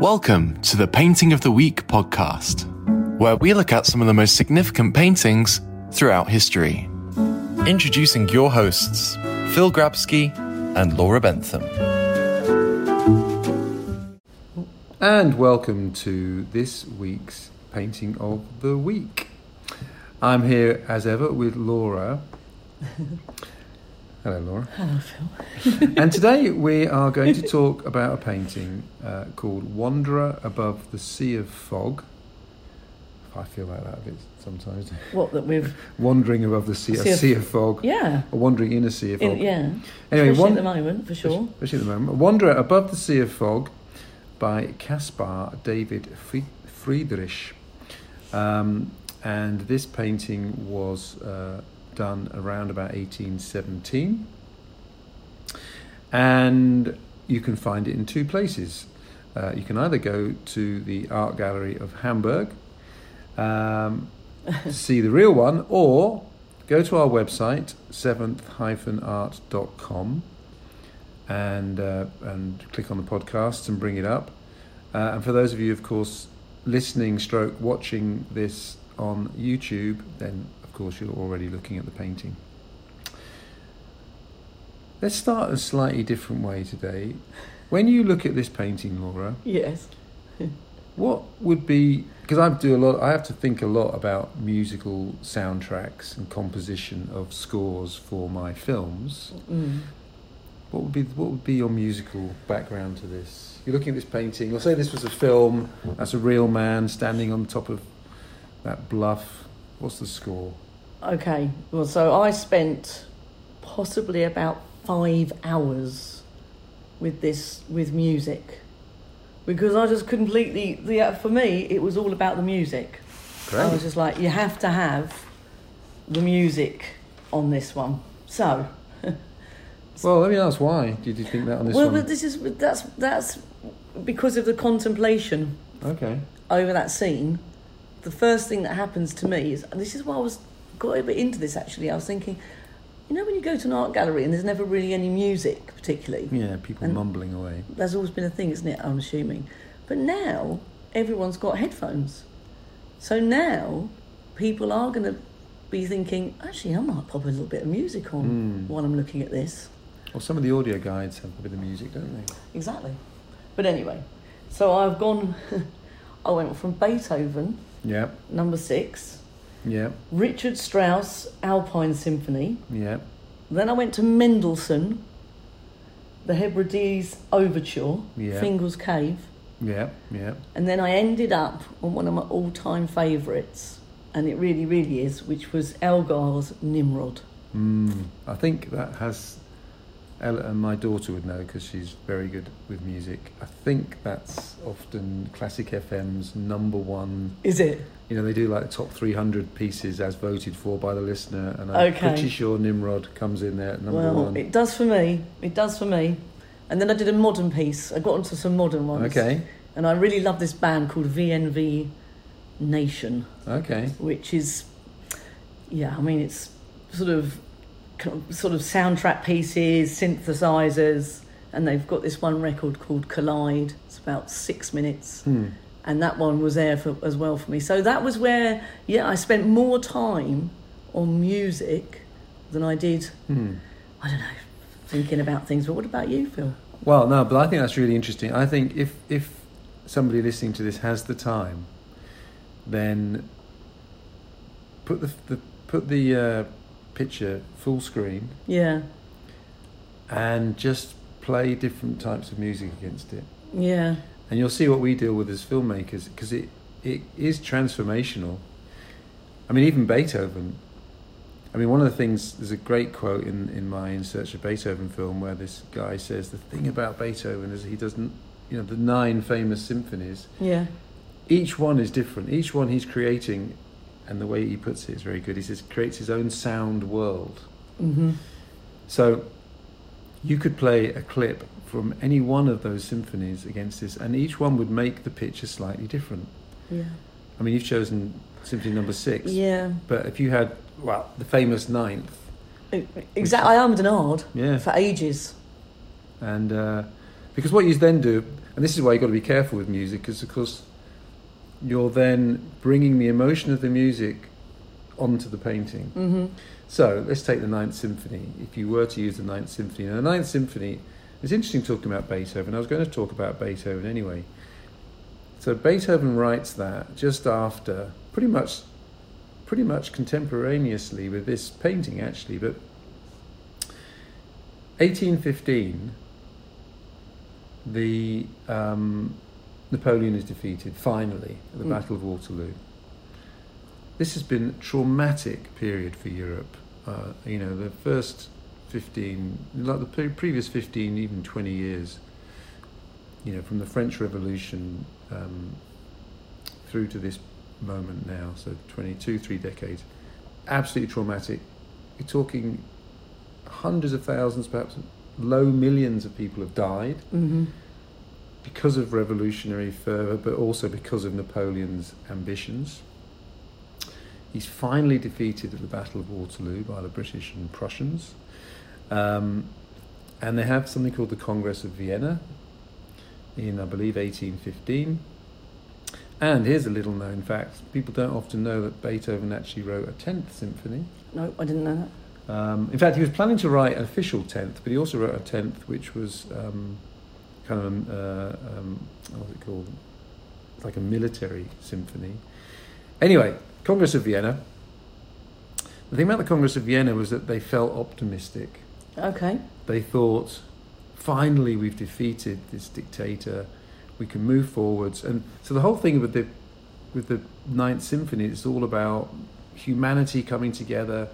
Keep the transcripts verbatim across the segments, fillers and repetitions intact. Welcome to the Painting of the Week podcast, where we look at some of the most significant paintings throughout history. Introducing your hosts, Phil Grabsky and Laura Bentham. And welcome to this week's Painting of the Week. I'm here, as ever, with Laura. Hello, Laura. Hello, Phil. And today we are going to talk about a painting uh, called Wanderer Above the Sea of Fog. I feel like that a bit sometimes. What, that we've... Wandering above the sea, sea, a of, sea of fog. Yeah. Or wandering in a sea of fog. In, yeah. Anyway, especially one, at the moment, for sure. Especially at the moment. Wanderer Above the Sea of Fog by Caspar David Friedrich. Um, and this painting was uh, done around about eighteen seventeen. And you can find it in two places. Uh, you can either go to the Art Gallery of Hamburg, Um, to see the real one, or go to our website seventh art dot com and uh, and click on the podcasts and bring it up. Uh, and for those of you, of course, listening stroke watching this on YouTube, then of course you're already looking at the painting. Let's start a slightly different way today. When you look at this painting, Laura, yes. What would be, because I do a lot, I have to think a lot about musical soundtracks and composition of scores for my films. Mm. What would be what would be your musical background to this? You're looking at this painting. Let's say this was a film. That's a real man standing on top of that bluff. What's the score? Okay. Well, so I spent possibly about five hours with this with music. Because I just completely, for me, it was all about the music. Great. I was just like, you have to have the music on this one. So. Well, let me ask, why did you think that on this well, one? Well, this is that's that's because of the contemplation. Okay. Over that scene, the first thing that happens to me is, and this is why I was got a bit into this actually. I was thinking, you know, when you go to an art gallery and there's never really any music, particularly. Yeah, people and mumbling away. That's always been a thing, isn't it? I'm assuming, but now everyone's got headphones, so now people are going to be thinking, actually, I might pop a little bit of music on mm. while I'm looking at this. Well, some of the audio guides have a bit of music, don't they? Exactly. But anyway, so I've gone. I went from Beethoven. Yeah. Number six. Yeah. Richard Strauss, Alpine Symphony. Yeah. Then I went to Mendelssohn, The Hebrides Overture, yeah. Fingal's Cave. Yeah, yeah. And then I ended up on one of my all-time favourites, and it really, really is, which was Elgar's Nimrod. Mm, I think that has... Ella and my daughter would know because she's very good with music. I think that's often Classic F M's number one. Is it? You know, they do like top three hundred pieces as voted for by the listener, and I'm okay. pretty sure Nimrod comes in there at number well, one. Well, it does for me. It does for me. And then I did a modern piece. I got onto some modern ones. Okay. And I really love this band called V N V Nation. Okay. Which is, yeah, I mean, it's sort of... sort of soundtrack pieces, synthesizers, and they've got this one record called Collide. It's about six minutes, hmm. and that one was there for, as well for me. So that was where, yeah, I spent more time on music than I did, hmm. I don't know, thinking about things. But what about you, Phil? Well, no, but I think that's really interesting. I think if if somebody listening to this has the time, then put the, the put the... Uh, picture full screen, yeah, and just play different types of music against it, yeah, and you'll see what we deal with as filmmakers, because it it is transformational. I mean, even Beethoven. I mean, one of the things, there's a great quote in in my In Search of Beethoven film where this guy says the thing about Beethoven is he doesn't, you know, the nine famous symphonies, yeah, each one is different, each one he's creating. And the way he puts it is very good. He says, creates his own sound world. Mm-hmm. So you could play a clip from any one of those symphonies against this, and each one would make the picture slightly different. Yeah. I mean, you've chosen Symphony Number Six. Yeah. But if you had, well, the famous Ninth. Exactly. I armed and hard. Yeah. For ages. And uh, because what you then do, And this is why you've got to be careful with music, because of course you're then bringing the emotion of the music onto the painting. Mm-hmm. So let's take the Ninth Symphony. If you were to use the Ninth Symphony, now the Ninth Symphony, it's interesting talking about Beethoven. I was going to talk about Beethoven anyway. So Beethoven writes that just after, pretty much, pretty much contemporaneously with this painting actually, but eighteen fifteen, the um, Napoleon is defeated finally at the mm. Battle of Waterloo. This has been a traumatic period for Europe. Uh, you know, the first fifteen, like the pre- previous fifteen, even twenty years, you know, from the French Revolution um, through to this moment now, so twenty-two, three decades, absolutely traumatic. You're talking hundreds of thousands, perhaps low millions of people have died mm-hmm. because of revolutionary fervour, but also because of Napoleon's ambitions. He's finally defeated at the Battle of Waterloo by the British and Prussians. Um, and they have something called the Congress of Vienna in, I believe, eighteen fifteen. And here's a little known fact. People don't often know that Beethoven actually wrote a tenth symphony. No, I didn't know that. Um, in fact, he was planning to write an official tenth, but he also wrote a tenth which was um, kind of, uh, um, what's it called? It's like a military symphony. Anyway, Congress of Vienna. The thing about the Congress of Vienna was that they felt optimistic. Okay. They thought, finally we've defeated this dictator, we can move forwards. And so the whole thing with the with the Ninth Symphony is all about humanity coming together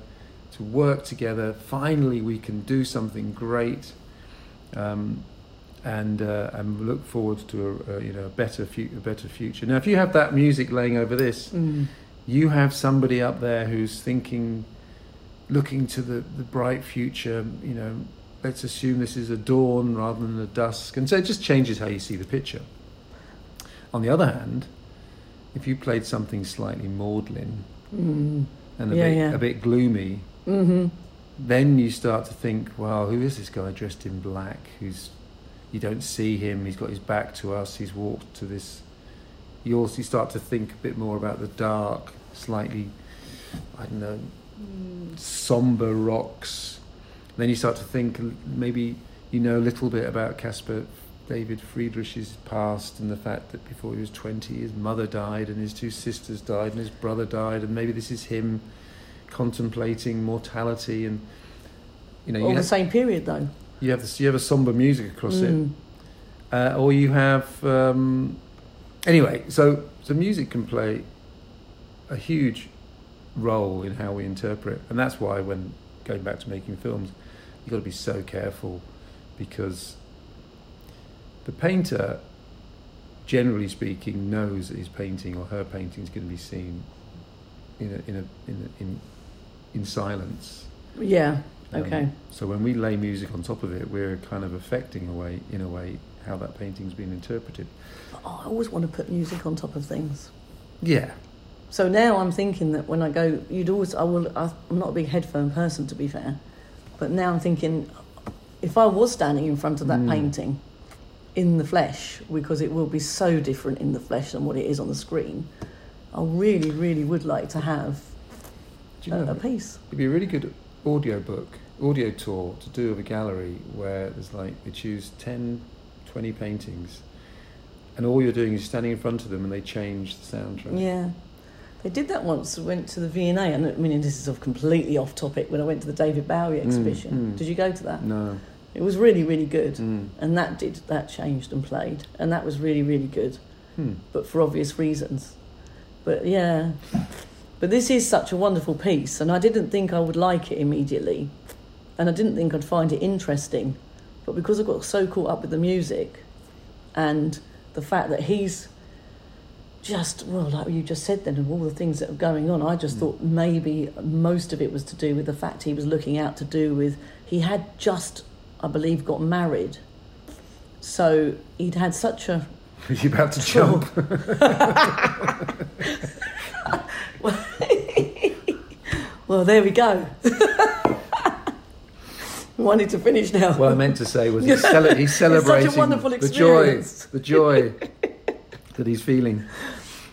to work together. Finally we can do something great um, and uh, and look forward to a, a you know a better fu- a better future. Now if you have that music laying over this, mm. you have somebody up there who's thinking, looking to the, the bright future, you know, let's assume this is a dawn rather than a dusk. And so it just changes how you see the picture. On the other hand, if you played something slightly maudlin mm. and a, yeah, bit, yeah. a bit gloomy, mm-hmm. then you start to think, well, who is this guy dressed in black? Who's you don't see him, he's got his back to us, he's walked to this... You also start to think a bit more about the dark, slightly, I don't know, somber rocks. Then you start to think maybe you know a little bit about Caspar David Friedrich's past and the fact that before he was twenty, his mother died and his two sisters died and his brother died, and maybe this is him contemplating mortality and you know. All you the have, same period though. You have this, you have a somber music across mm. it, uh, or you have. Um, Anyway, so, so music can play a huge role in how we interpret, and that's why when going back to making films, you've got to be so careful, because the painter, generally speaking, knows that his painting or her painting is going to be seen in a, in a, in a, in in silence. Yeah. Okay. Um, so when we lay music on top of it, we're kind of affecting a way, in a way. how that painting's been interpreted. Oh, I always want to put music on top of things. Yeah. So now I'm thinking that when I go, you'd always, I will, I'm not a big headphone person to be fair, but now I'm thinking if I was standing in front of that mm. painting in the flesh, because it will be so different in the flesh than what it is on the screen, I really, really would like to have Do you a, know, a piece. It'd be a really good audio book, audio tour to do of a gallery where there's like, they choose ten, twenty paintings, and all you're doing is standing in front of them and they change the soundtrack. Yeah. They did that once. I went to the V and A, and I mean, this is completely off topic, when I went to the David Bowie exhibition. Mm, mm. Did you go to that? No. It was really, really good. Mm. And that did, that changed and played. And that was really, really good. Hmm. But for obvious reasons. But yeah. But this is such a wonderful piece, and I didn't think I would like it immediately. And I didn't think I'd find it interesting. But because I got so caught up with the music and the fact that he's just, well, like you just said then, of all the things that are going on, I just mm. thought maybe most of it was to do with the fact he was looking out to do with... He had just, I believe, got married. So he'd had such a... Are you about to jump? Well, there we go. wanted to finish now. What I meant to say was he's, cele- he's celebrating it's such a wonderful experience. the joy, the joy that he's feeling.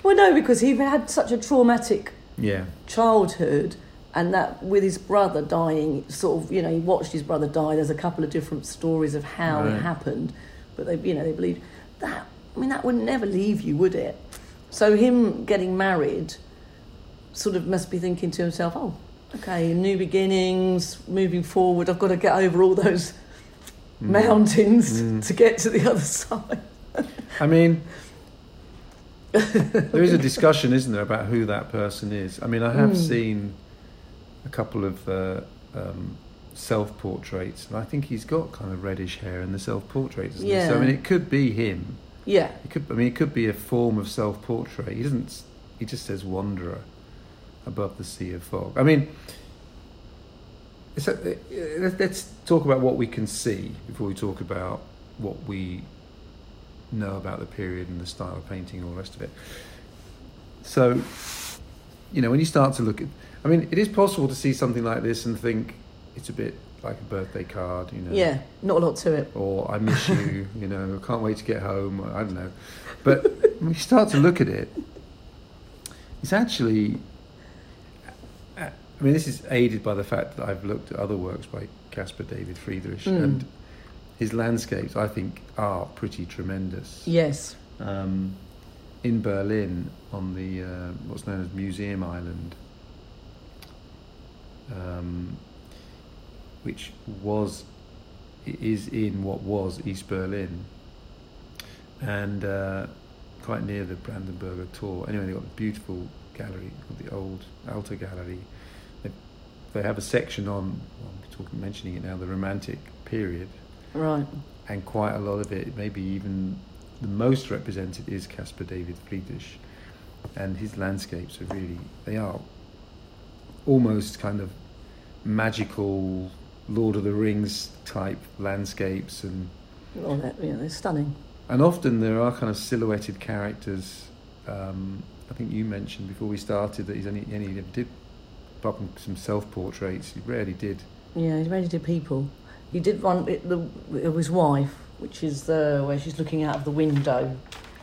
Well, no, because he had such a traumatic yeah. childhood, and that with his brother dying, sort of, you know, he watched his brother die. There's a couple of different stories of how right. it happened, but they, you know, they believed that. I mean, that would never leave you, would it? So him getting married, sort of must be thinking to himself, oh, okay, new beginnings, moving forward. I've got to get over all those mm. mountains mm. to get to the other side. I mean, there is a discussion, isn't there, about who that person is? I mean, I have mm. seen a couple of uh, um, self-portraits, and I think he's got kind of reddish hair in the self-portraits, isn't yeah. he? So, I mean, it could be him. Yeah. It could, I mean, it could be a form of self-portrait. He doesn't. He just says Wanderer Above the Sea of Fog. I mean, it's a, let's talk about what we can see before we talk about what we know about the period and the style of painting and all the rest of it. So, you know, when you start to look at... I mean, it is possible to see something like this and think it's a bit like a birthday card, you know. Yeah, not a lot to it. Or I miss you, you know, I can't wait to get home, I don't know. But when you start to look at it, it's actually... I mean, this is aided by the fact that I've looked at other works by Caspar David Friedrich, mm. and his landscapes, I think, are pretty tremendous. Yes. Um, in Berlin, on the uh, what's known as Museum Island, um, which was is in what was East Berlin, and uh, quite near the Brandenburger Tor. Anyway, they've got a beautiful gallery called the old Alte Gallery. They, they have a section on, well, I'm talking, mentioning it now, the Romantic period. Right. And quite a lot of it, maybe even the most represented, is Caspar David Friedrich. And his landscapes are really, they are almost kind of magical Lord of the Rings type landscapes. And all that, yeah, they're stunning. And often there are kind of silhouetted characters. Um, I think you mentioned before we started that he's only, only did, apart from some self-portraits, he rarely did. Yeah, he rarely did people. He did one, it, the, it was wife, which is uh, where she's looking out of the window.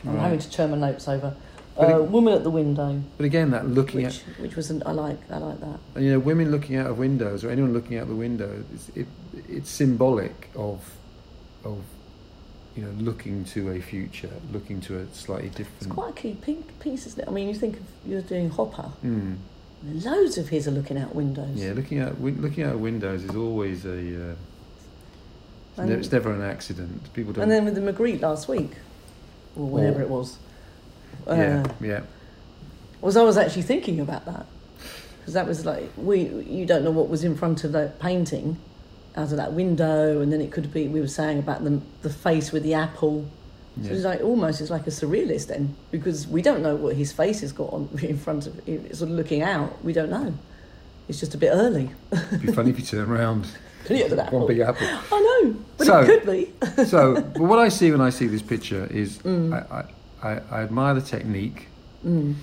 I'm right. having to turn my notes over. Uh, it, woman at the window. But again, that looking which, at... Which was, an, I like I like that. And, you know, women looking out of windows, or anyone looking out the window, it's, it, it's symbolic of, of, you know, looking to a future, looking to a slightly different... It's quite a key piece, isn't it? I mean, you think of, you're doing Hopper. Mm. Loads of his are looking out windows. Yeah, looking out, looking out windows is always a... Uh, And it's never an accident. People don't. And then with the Magritte last week, or whenever or, it was. Uh, yeah, yeah. Was I was actually thinking about that, because that was like we you don't know what was in front of that painting, out of that window, and then it could be we were saying about the the face with the apple. So yeah. It's like almost it's like a surrealist then, because we don't know what his face has got on in front of sort of looking out. We don't know. It's just a bit early. It'd be funny if you turn around. One big apple. I know, but so, it could be. So, well, what I see when I see this picture is mm. I, I, I admire the technique, mm.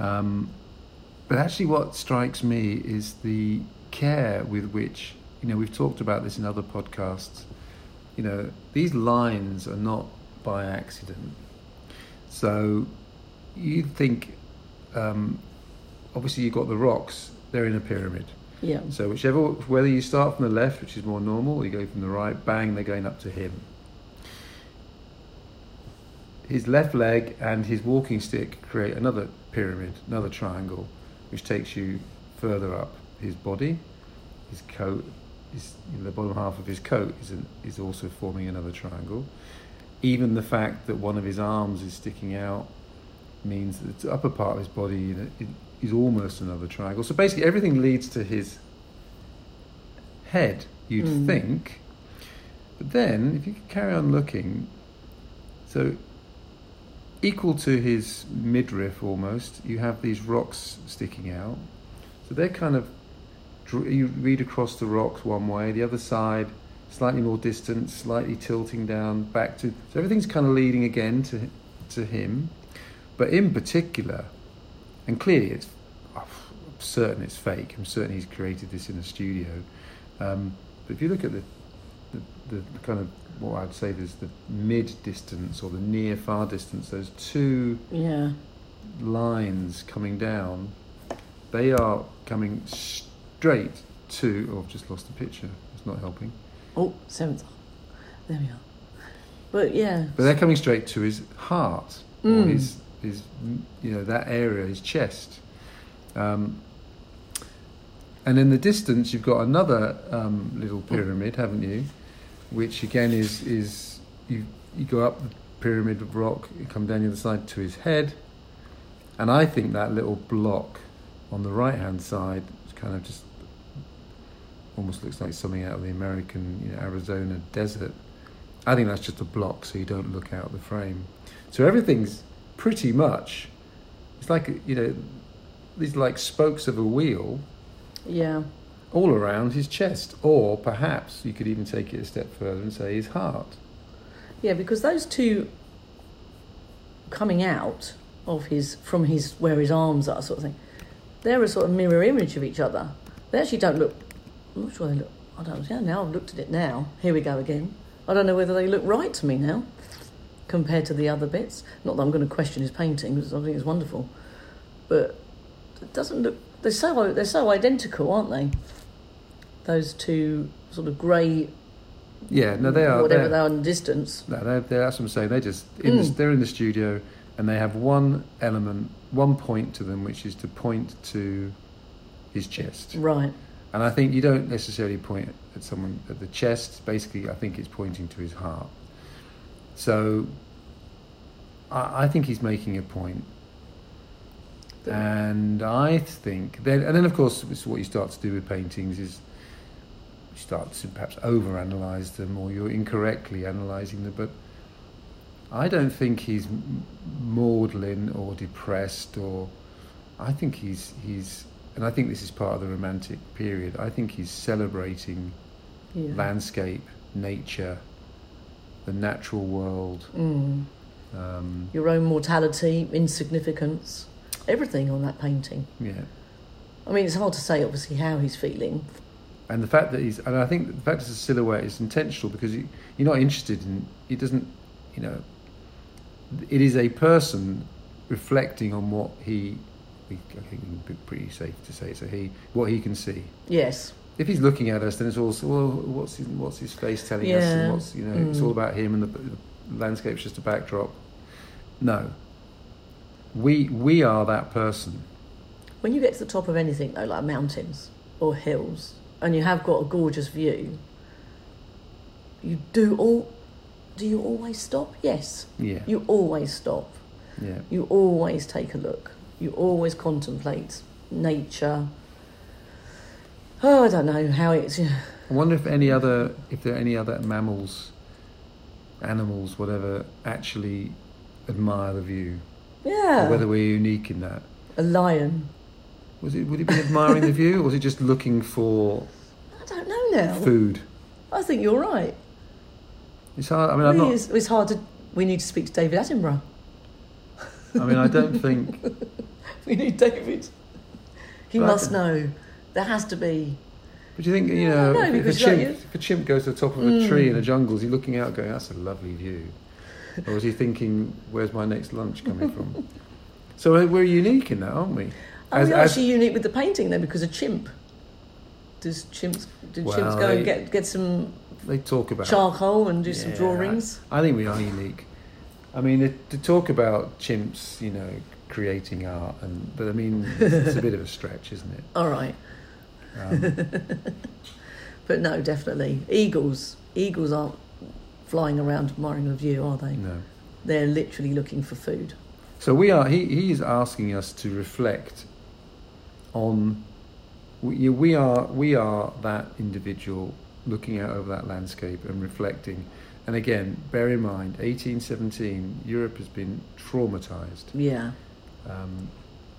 um, but actually, what strikes me is the care with which, you know, we've talked about this in other podcasts. You know, these lines are not by accident. So, you think, um, obviously, you've got the rocks; they're in a pyramid. Yeah. So whichever, whether you start from the left, which is more normal, or you go from the right, bang, they're going up to him. His left leg and his walking stick create another pyramid, another triangle, which takes you further up. His body, his coat, his, you know, the bottom half of his coat is, an, is also forming another triangle. Even the fact that one of his arms is sticking out means that the upper part of his body, you know, it, is almost another triangle. So basically everything leads to his head, you'd mm. think. But then, if you could carry on looking, so equal to his midriff almost, you have these rocks sticking out. So they're kind of, you read across the rocks one way, the other side, slightly more distant, slightly tilting down, back to, so everything's kind of leading again to to him. But in particular, and clearly, it's, I'm certain it's fake. I'm certain he's created this in a studio. Um, But if you look at the, the, the kind of what I'd say is the mid distance or the near far distance, those two yeah. lines coming down, they are coming straight to, oh, I've just lost the picture, it's not helping. Oh, seventh, there we are. But yeah. But they're coming straight to his heart, mm. or his, his, you know, that area, his chest. Um, and in the distance, you've got another um, little pyramid, haven't you? Which again is, is you, you go up the pyramid of rock, you come down the other side to his head. And I think that little block on the right-hand side is kind of just almost looks like something out of the American, you know, Arizona desert. I think that's just a block, so you don't look out the frame. So everything's pretty much, it's like, you know, these like spokes of a wheel. Yeah. All around his chest, or perhaps you could even take it a step further and say his heart. Yeah, because those two coming out of his, from his, where his arms are, sort of thing, they're a sort of mirror image of each other. They actually don't look, I'm not sure they look, I don't know, now I've looked at it now. Here we go again. I don't know whether they look right to me now, compared to the other bits. Not that I'm going to question his painting, because I think it's wonderful. But it doesn't look. They're so they're so identical, aren't they? Those two sort of grey. Yeah, no, they are. Whatever they are in the distance. No, they're, they're, that's what I'm saying. They just in mm. the, they're in the studio, and they have one element, one point to them, which is to point to his chest. Right. And I think you don't necessarily point at someone at the chest. Basically, I think it's pointing to his heart. So I, I think he's making a point. And I think then, and then of course, it's what you start to do with paintings is you start to perhaps overanalyze them, or you're incorrectly analyzing them. But I don't think he's maudlin or depressed, or I think he's he's. And I think this is part of the Romantic period. I think he's celebrating yeah. landscape, nature, the natural world. Mm. Um, Your own mortality, insignificance, everything on that painting. Yeah. I mean, it's hard to say, obviously, how he's feeling. And the fact that he's... And I think the fact that the silhouette is intentional, because you, you're not interested in... It doesn't, you know... It is a person reflecting on what he... We, I think it would be pretty safe to say so. He, what he can see. Yes. If he's looking at us, then it's all well, what's his, what's his face telling yeah. us, and what's you know, mm. it's all about him, and the, the landscape's just a backdrop. No. We we are that person. When you get to the top of anything though, like mountains or hills, and you have got a gorgeous view, you do all. Do you always stop? Yes. Yeah. You always stop. Yeah. You always take a look. You always contemplate nature. Oh, I don't know how it's... I wonder if any other, if there are any other mammals, animals, whatever, actually admire the view. Yeah. Or whether we're unique in that. A lion. Was it? Would it be admiring the view, or was it just looking for... I don't know now. Food. I think you're right. It's hard, I mean, I'm not... It's, it's hard to... We need to speak to David Attenborough. I mean, I don't think... We need David. He but must know. There has to be... But do you think, you know, know if, a chimp, like, if a chimp goes to the top of a mm. tree in a jungle, is he looking out going, that's a lovely view? Or is he thinking, where's my next lunch coming from? So we're unique in that, aren't we? Are as, we as, actually unique with the painting, though, because a chimp... Does chimps, do well, chimps go they, and get, get some they talk about charcoal and do yeah, some drawings? I, I think we are unique. I mean, to talk about chimps, you know, creating art, and but I mean, it's, it's a bit of a stretch, isn't it? All right. Um, but no, definitely. Eagles. Eagles aren't flying around admiring the view, are they? No. They're literally looking for food. So we are, he, he is asking us to reflect on, we, we are, we are that individual looking out over that landscape and reflecting. And again, bear in mind, eighteen seventeen, Europe has been traumatised. Yeah. Um,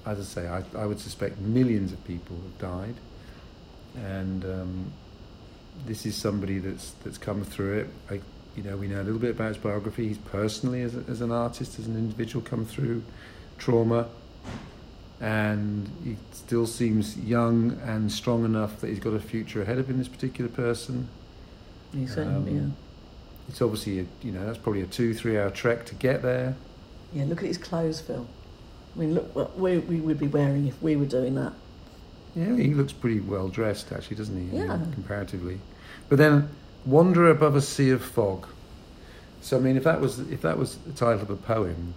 as I say, I, I would suspect millions of people have died. And um, this is somebody that's that's come through it. I, you know, we know a little bit about his biography. He's personally, as, a, as an artist, as an individual, come through trauma. and he still seems young and strong enough that he's got a future ahead of him, this particular person. He certainly, um, yeah. It's obviously, a, you know, that's probably a two, three hour trek to get there. Yeah, look at his clothes, Phil. I mean, look what we, we would be wearing if we were doing that. Yeah, he looks pretty well dressed, actually, doesn't he? Yeah. You know, comparatively. But then, Wanderer Above a Sea of Fog. So I mean, if that was if that was the title of a poem,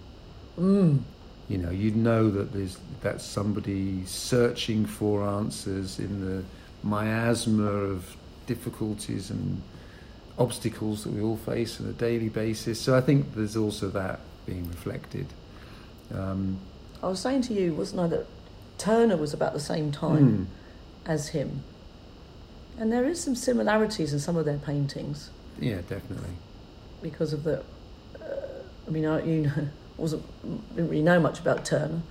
mm. you know, you'd know that there's that's somebody searching for answers in the miasma of difficulties and obstacles that we all face on a daily basis. So I think there's also that being reflected. Um, I was saying to you, wasn't I, that Turner was about the same time mm. as him, and there is some similarities in some of their paintings. Yeah, definitely. Because of the, uh, I mean, I you know, wasn't didn't really know much about Turner,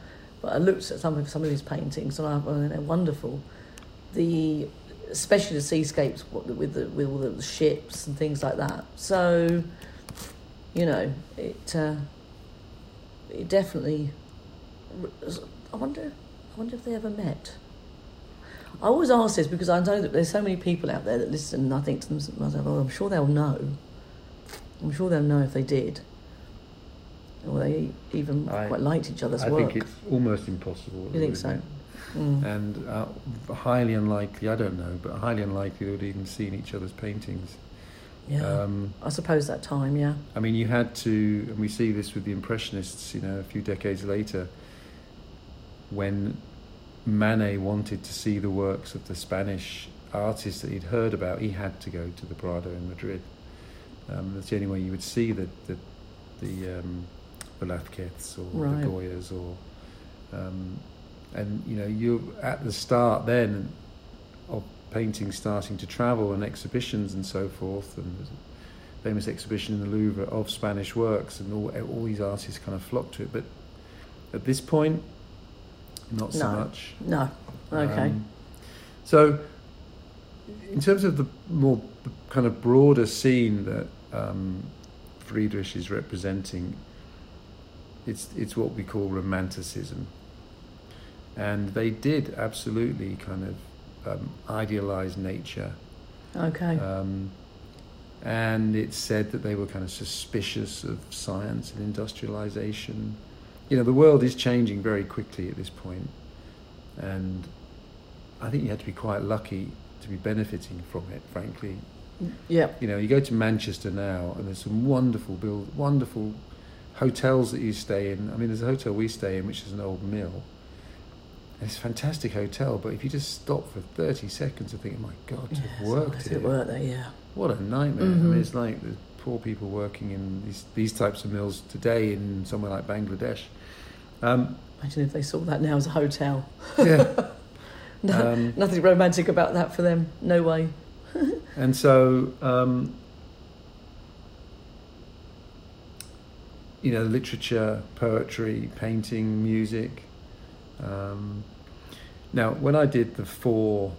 but I looked at some of some of his paintings, and I, well, they're wonderful. The especially the seascapes with the with all the ships and things like that. So, you know, it uh, it definitely. I wonder, I wonder if they ever met. I always ask this because I know that there's so many people out there that listen, and I think to themselves, "Oh, I'm sure they'll know." I'm sure they'll know if they did. Or they even I, quite liked each other's I work. I think it's almost impossible. You think so? Mm. And uh, highly unlikely, I don't know, but highly unlikely they would even seen each other's paintings. Yeah, um, I suppose that time, yeah. I mean, you had to, and we see this with the Impressionists, you know, a few decades later, when Manet wanted to see the works of the Spanish artists that he'd heard about, he had to go to the Prado in Madrid. Um, that's the only way you would see the the, the um, Velázquez or right. the Goyas, or um, and you know you're at the start then of paintings starting to travel and exhibitions and so forth, and there's a famous exhibition in the Louvre of Spanish works, and all all these artists kind of flocked to it. But at this point, not so no. much. No. Okay. Um, so. In terms of the more kind of broader scene that um, Friedrich is representing, it's it's what we call Romanticism, and they did absolutely kind of um, idealize nature. Okay. Um, and it's said that they were kind of suspicious of science and industrialization. You know, the world is changing very quickly at this point, and I think you had to be quite lucky to be benefiting from it, frankly. Yeah. You know, you go to Manchester now, and there's some wonderful build, wonderful hotels that you stay in. I mean, there's a hotel we stay in, which is an old mill. And it's a fantastic hotel, but if you just stop for thirty seconds and think, "Oh my God, to have worked here, yeah, what a nightmare!" Mm-hmm. I mean, it's like the poor people working in these these types of mills today in somewhere like Bangladesh. Um, Imagine if they saw that now as a hotel. Yeah. No, um, nothing romantic about that for them. No way. And so, um, you know, literature, poetry, painting, music. Um, now, when I did the four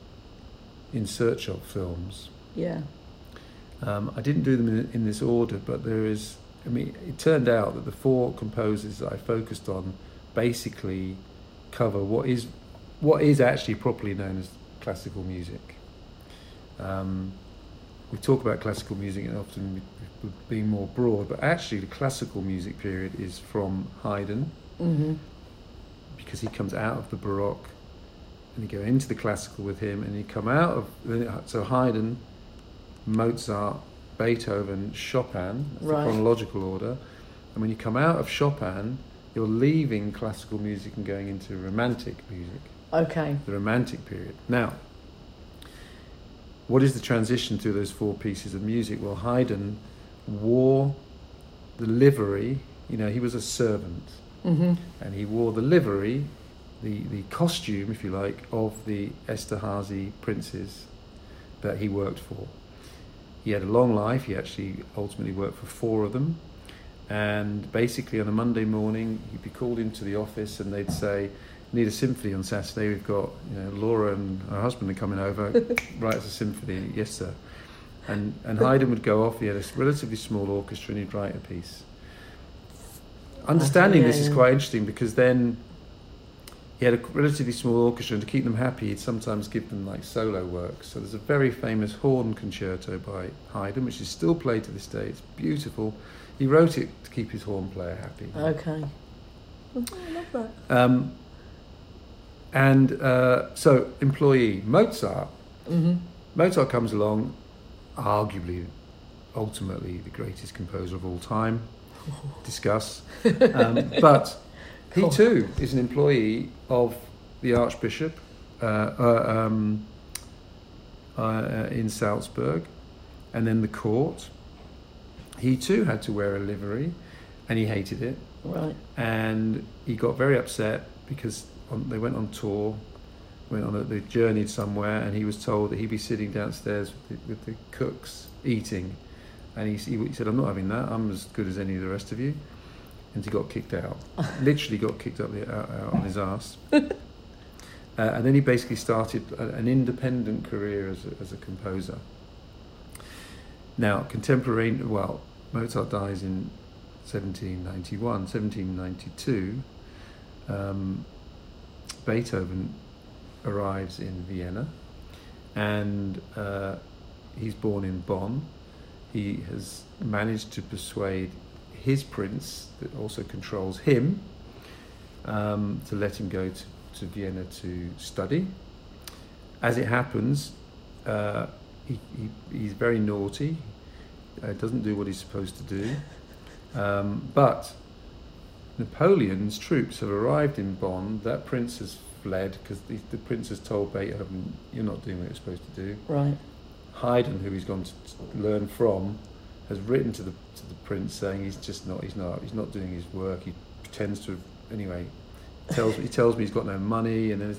In Search of films, yeah, um, I didn't do them in, in this order, but there is. I mean, it turned out that the four composers that I focused on basically cover what is. what is actually properly known as classical music. Um, we talk about classical music and often being more broad, but actually the classical music period is from Haydn, mm-hmm. because he comes out of the Baroque and you go into the classical with him, and you come out of, so Haydn, Mozart, Beethoven, Chopin, that's right. the chronological order. And when you come out of Chopin, you're leaving classical music and going into romantic music. Okay. The Romantic period. Now, what is the transition through those four pieces of music? Well, Haydn wore the livery. You know, he was a servant, mm-hmm. and he wore the livery, the, the costume, if you like, of the Esterhazy princes that he worked for. He had a long life. He actually ultimately worked for four of them. And basically on a Monday morning, he'd be called into the office and they'd say, "Need a symphony on Saturday, we've got, you know, Laura and her husband are coming over, write us a symphony." "Yes, sir." And and Haydn would go off, he had a relatively small orchestra, and he'd write a piece. Understanding think, yeah, this yeah. is quite interesting, because then he had a relatively small orchestra, and to keep them happy, he'd sometimes give them like solo works. So there's a very famous horn concerto by Haydn, which is still played to this day. It's beautiful. He wrote it to keep his horn player happy. Okay. Oh, I love that. Um, and uh, so, employee, Mozart. Mm-hmm. Mozart comes along, arguably, ultimately, the greatest composer of all time. Discuss. Um, but he too is an employee of the Archbishop uh, uh, um, uh, in Salzburg, and then the court. He too had to wear a livery, and he hated it. Right. And he got very upset because on, they went on tour, went on a, they journeyed somewhere, and he was told that he'd be sitting downstairs with the, with the cooks eating, and he, he said, "I'm not having that. I'm as good as any of the rest of you." And he got kicked out. Literally got kicked up the, out, out on his ass. uh, and then he basically started a, an independent career as a, as a composer. Now, contemporary. Well, Mozart dies in seventeen ninety-one, seventeen ninety-two. Um, Beethoven arrives in Vienna, and uh, he's born in Bonn. He has managed to persuade his prince, that also controls him, um, to let him go to, to Vienna to study. As it happens, uh, he, he, he's very naughty, uh, doesn't do what he's supposed to do, um, but Napoleon's troops have arrived in Bonn. That prince has fled because the, the prince has told Beethoven, "You're not doing what you're supposed to do." Right. Haydn, who he's gone to learn from, has written to the to the prince saying he's just not he's not he's not doing his work. He pretends to have, anyway. Tells he tells me he's got no money, and then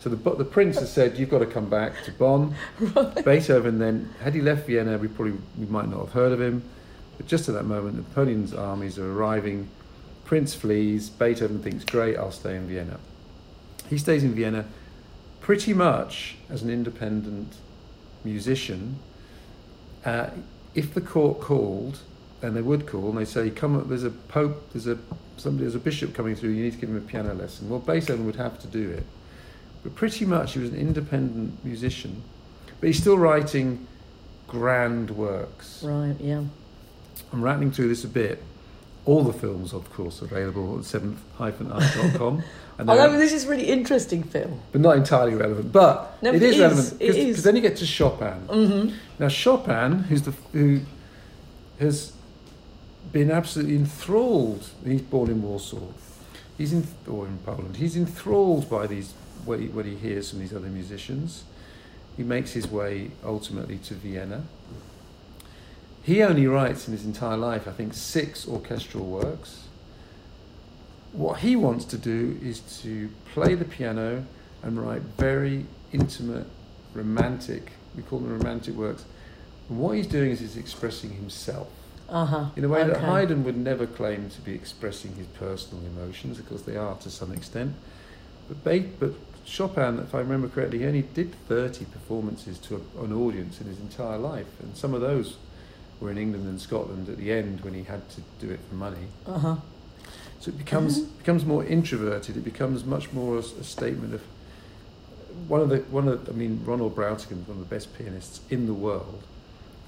so the the prince has said, "You've got to come back to Bonn." Right. Beethoven then, had he left Vienna, we probably we might not have heard of him. But just at that moment, Napoleon's armies are arriving. Prince flees. Beethoven thinks, "Great, I'll stay in Vienna." He stays in Vienna, pretty much as an independent musician. Uh, If the court called, and they would call, and they say, "Come up, there's a pope, there's a somebody, there's a bishop coming through. You need to give him a piano lesson." Well, Beethoven would have to do it, but pretty much he was an independent musician, but he's still writing grand works. Right. Yeah. I'm rattling through this a bit. All the films, of course, available at seventh art dot com. Although this is really interesting, Phil. But not entirely relevant. But no, it, it is, is relevant. Because then you get to Chopin. Mm-hmm. Now, Chopin, who's the, who has been absolutely enthralled, he's born in Warsaw, he's in, or in Poland, he's enthralled by these what he, what he hears from these other musicians. He makes his way, ultimately, to Vienna. He only writes in his entire life, I think, six orchestral works. What he wants to do is to play the piano and write very intimate, romantic, we call them romantic works. And what he's doing is he's expressing himself. Uh-huh. In a way okay. that Haydn would never claim to be expressing his personal emotions, because they are to some extent. But, Be- but Chopin, if I remember correctly, he only did thirty performances to a, an audience in his entire life. And some of those were in England and Scotland at the end when he had to do it for money. Uh-huh. So it becomes mm-hmm. becomes more introverted. It becomes much more a, a statement of one of the one of the, I mean Ronald Brautigan's one of the best pianists in the world.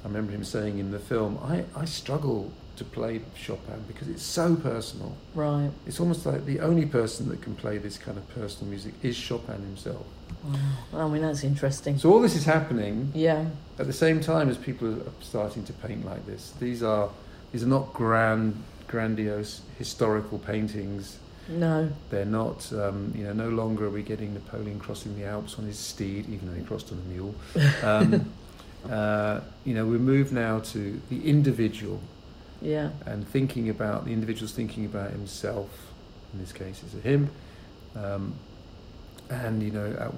I remember him saying in the film, I, I struggle to play Chopin because it's so personal. Right. It's almost like the only person that can play this kind of personal music is Chopin himself. Well, I mean, that's interesting. So all this is happening yeah. at the same time as people are starting to paint like this. These are these are not grand, grandiose historical paintings. No. They're not, um, you know, no longer are we getting Napoleon crossing the Alps on his steed, even though he crossed on a mule. Um, uh, you know, we move now to the individual. Yeah. And thinking about, the individual's thinking about himself, in this case it's a hymn, um, and you know,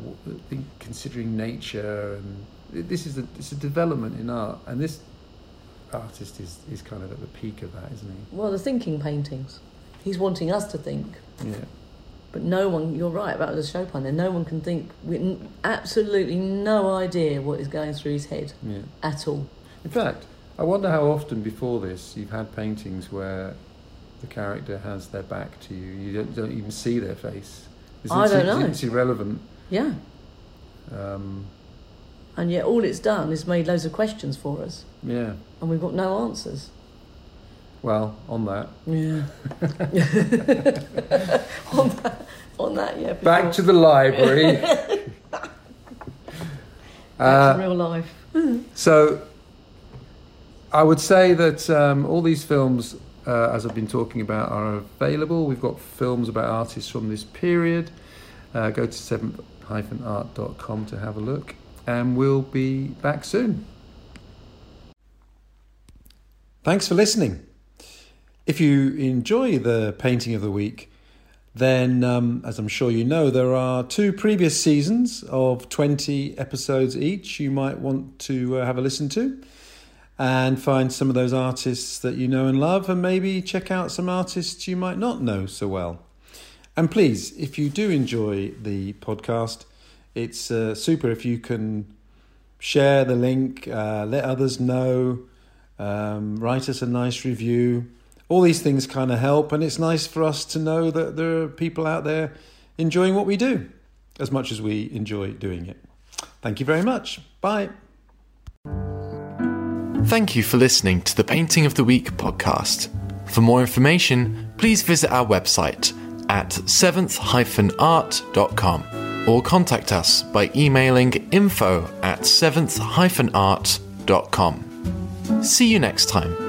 think, considering nature, and this is a it's a development in art, and this artist is, is kind of at the peak of that, isn't he? Well, the thinking paintings, he's wanting us to think. Yeah. But no one, you're right about the Chopin. There, no one can think. We absolutely no idea what is going through his head yeah. at all. In fact, I wonder how often before this you've had paintings where the character has their back to you. You don't, don't even see their face. Is I it, don't know. It's irrelevant. Yeah. Um, and yet all it's done is made loads of questions for us. Yeah. And we've got no answers. Well, on that. Yeah. on that, on that, yeah. Before. Back to the library. Back uh, to real life. So I would say that um, all these films, uh, as I've been talking about, are available. We've got films about artists from this period. Uh, go to seventh art dot com to have a look. And we'll be back soon. Thanks for listening. If you enjoy the Painting of the Week, then, um, as I'm sure you know, there are two previous seasons of twenty episodes each you might want to uh, have a listen to and find some of those artists that you know and love, and maybe check out some artists you might not know so well. And please, if you do enjoy the podcast, it's uh, super if you can share the link, uh, let others know, um, write us a nice review. All these things kind of help, and it's nice for us to know that there are people out there enjoying what we do as much as we enjoy doing it. Thank you very much. Bye. Thank you for listening to the Painting of the Week podcast. For more information, please visit our website at seventh art dot com or contact us by emailing info at seventh art dot com. See you next time.